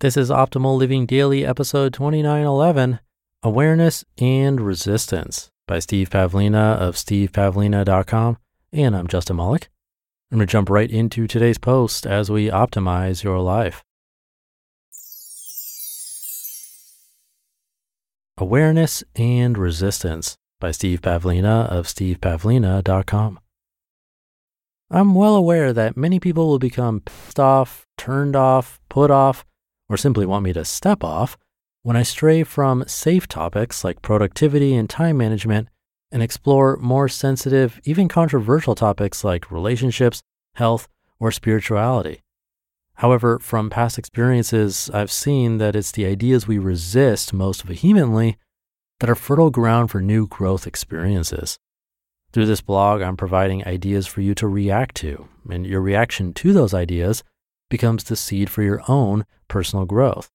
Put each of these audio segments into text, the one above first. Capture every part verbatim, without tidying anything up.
This is Optimal Living Daily, episode twenty-nine eleven, Awareness and Resistance by Steve Pavlina of steve pavlina dot com, and I'm Justin Malek. I'm going to jump right into today's post as we optimize your life. Awareness and Resistance by Steve Pavlina of steve pavlina dot com. I'm well aware that many people will become pissed off, turned off, put off, or simply want me to step off when I stray from safe topics like productivity and time management and explore more sensitive, even controversial topics like relationships, health, or spirituality. However, from past experiences, I've seen that it's the ideas we resist most vehemently that are fertile ground for new growth experiences. Through this blog, I'm providing ideas for you to react to, and your reaction to those ideas becomes the seed for your own personal growth.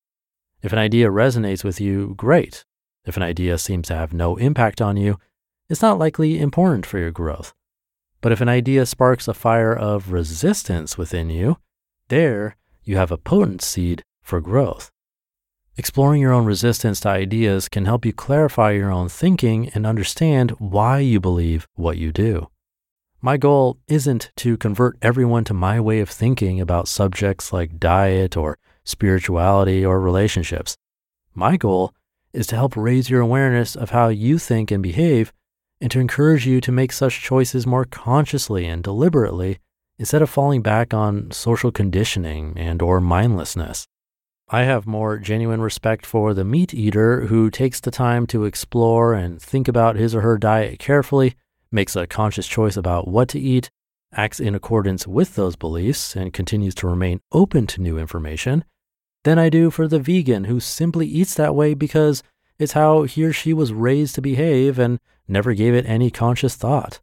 If an idea resonates with you, great. If an idea seems to have no impact on you, it's not likely important for your growth. But if an idea sparks a fire of resistance within you, there you have a potent seed for growth. Exploring your own resistance to ideas can help you clarify your own thinking and understand why you believe what you do. My goal isn't to convert everyone to my way of thinking about subjects like diet or spirituality or relationships. My goal is to help raise your awareness of how you think and behave and to encourage you to make such choices more consciously and deliberately instead of falling back on social conditioning and or mindlessness. I have more genuine respect for the meat eater who takes the time to explore and think about his or her diet carefully, makes a conscious choice about what to eat, acts in accordance with those beliefs, and continues to remain open to new information, than I do for the vegan who simply eats that way because it's how he or she was raised to behave and never gave it any conscious thought.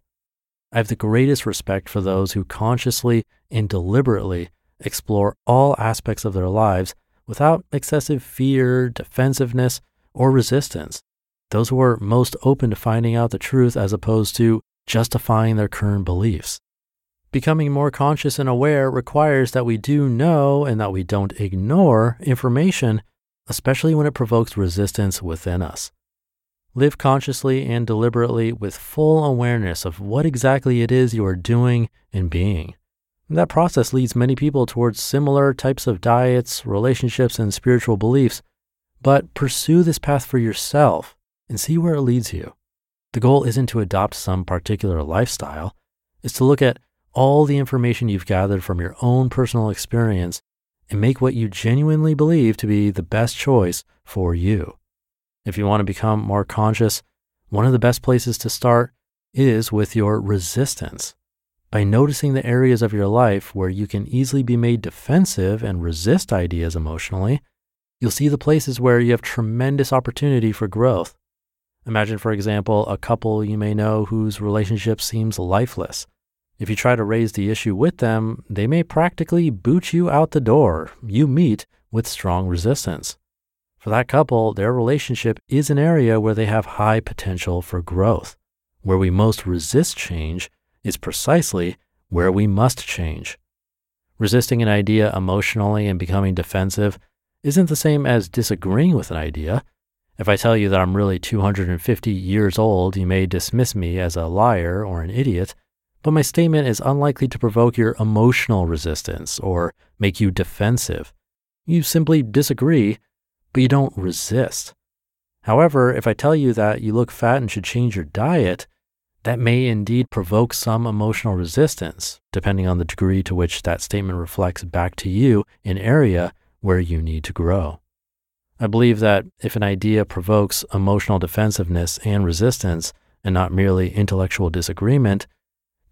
I have the greatest respect for those who consciously and deliberately explore all aspects of their lives without excessive fear, defensiveness, or resistance. Those who are most open to finding out the truth as opposed to justifying their current beliefs. Becoming more conscious and aware requires that we do know and that we don't ignore information, especially when it provokes resistance within us. Live consciously and deliberately with full awareness of what exactly it is you are doing and being. And that process leads many people towards similar types of diets, relationships, and spiritual beliefs, but pursue this path for yourself and see where it leads you. The goal isn't to adopt some particular lifestyle, it's to look at all the information you've gathered from your own personal experience and make what you genuinely believe to be the best choice for you. If you want to become more conscious, one of the best places to start is with your resistance. By noticing the areas of your life where you can easily be made defensive and resist ideas emotionally, you'll see the places where you have tremendous opportunity for growth. Imagine, for example, a couple you may know whose relationship seems lifeless. If you try to raise the issue with them, they may practically boot you out the door you meet with strong resistance. For that couple, their relationship is an area where they have high potential for growth. Where we most resist change is precisely where we must change. Resisting an idea emotionally and becoming defensive isn't the same as disagreeing with an idea. If I tell you that I'm really two hundred fifty years old, you may dismiss me as a liar or an idiot, but my statement is unlikely to provoke your emotional resistance or make you defensive. You simply disagree, but you don't resist. However, if I tell you that you look fat and should change your diet, that may indeed provoke some emotional resistance, depending on the degree to which that statement reflects back to you an area where you need to grow. I believe that if an idea provokes emotional defensiveness and resistance, and not merely intellectual disagreement,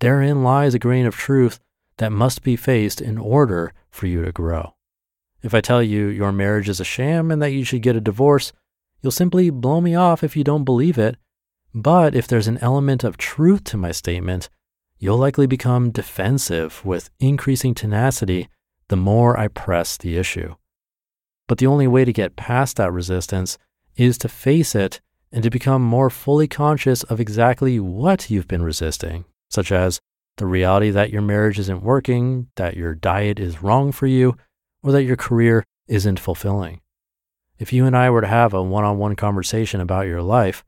therein lies a grain of truth that must be faced in order for you to grow. If I tell you your marriage is a sham and that you should get a divorce, you'll simply blow me off if you don't believe it. But if there's an element of truth to my statement, you'll likely become defensive with increasing tenacity the more I press the issue. But the only way to get past that resistance is to face it and to become more fully conscious of exactly what you've been resisting, such as the reality that your marriage isn't working, that your diet is wrong for you, or that your career isn't fulfilling. If you and I were to have a one-on-one conversation about your life,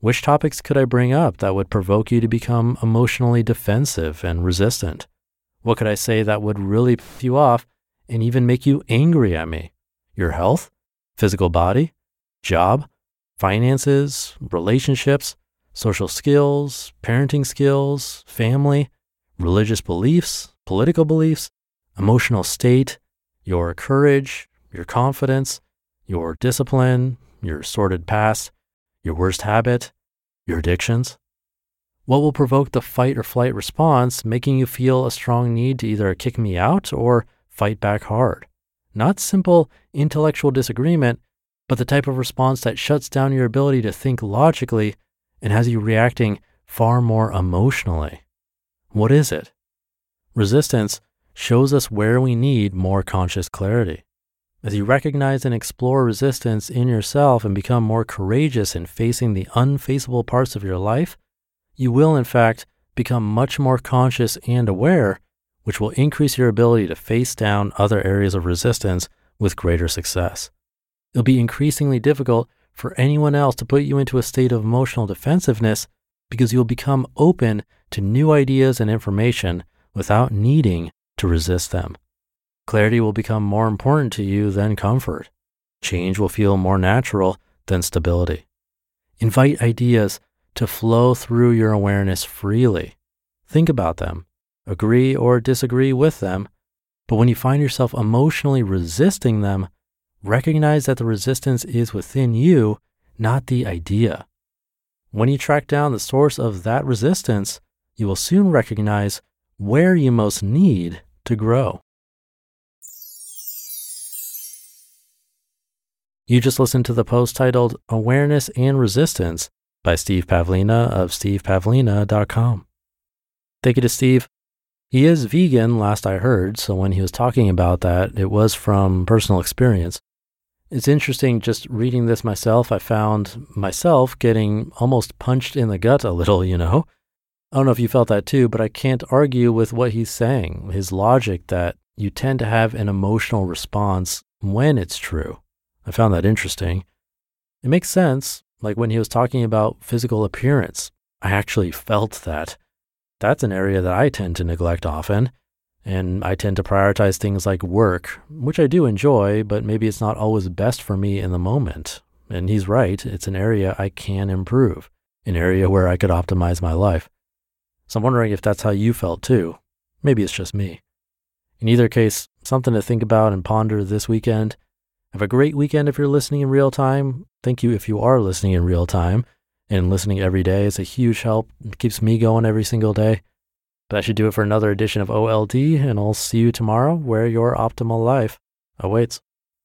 which topics could I bring up that would provoke you to become emotionally defensive and resistant? What could I say that would really piss you off and even make you angry at me? Your health, physical body, job, finances, relationships, social skills, parenting skills, family, religious beliefs, political beliefs, emotional state, your courage, your confidence, your discipline, your sordid past, your worst habit, your addictions. What will provoke the fight or flight response, making you feel a strong need to either kick me out or fight back hard? Not simple intellectual disagreement, but the type of response that shuts down your ability to think logically and has you reacting far more emotionally. What is it? Resistance shows us where we need more conscious clarity. As you recognize and explore resistance in yourself and become more courageous in facing the unfaceable parts of your life, you will in fact become much more conscious and aware, which will increase your ability to face down other areas of resistance with greater success. It'll be increasingly difficult for anyone else to put you into a state of emotional defensiveness because you'll become open to new ideas and information without needing to resist them. Clarity will become more important to you than comfort. Change will feel more natural than stability. Invite ideas to flow through your awareness freely. Think about them, agree or disagree with them, but when you find yourself emotionally resisting them, recognize that the resistance is within you, not the idea. When you track down the source of that resistance, you will soon recognize where you most need to grow. You just listened to the post titled Awareness and Resistance by Steve Pavlina of steve pavlina dot com. Thank you to Steve. He is vegan, last I heard, so when he was talking about that, it was from personal experience. It's interesting just reading this myself. I found myself getting almost punched in the gut a little, you know. I don't know if you felt that too, but I can't argue with what he's saying, his logic that you tend to have an emotional response when it's true. I found that interesting. It makes sense, like when he was talking about physical appearance. I actually felt that. That's an area that I tend to neglect often, and I tend to prioritize things like work, which I do enjoy, but maybe it's not always best for me in the moment. And he's right, it's an area I can improve, an area where I could optimize my life. So I'm wondering if that's how you felt too. Maybe it's just me. In either case, something to think about and ponder this weekend. Have a great weekend if you're listening in real time. Thank you if you are listening in real time. And listening every day is a huge help. It keeps me going every single day. But that should do it for another edition of O L D, and I'll see you tomorrow where your optimal life awaits.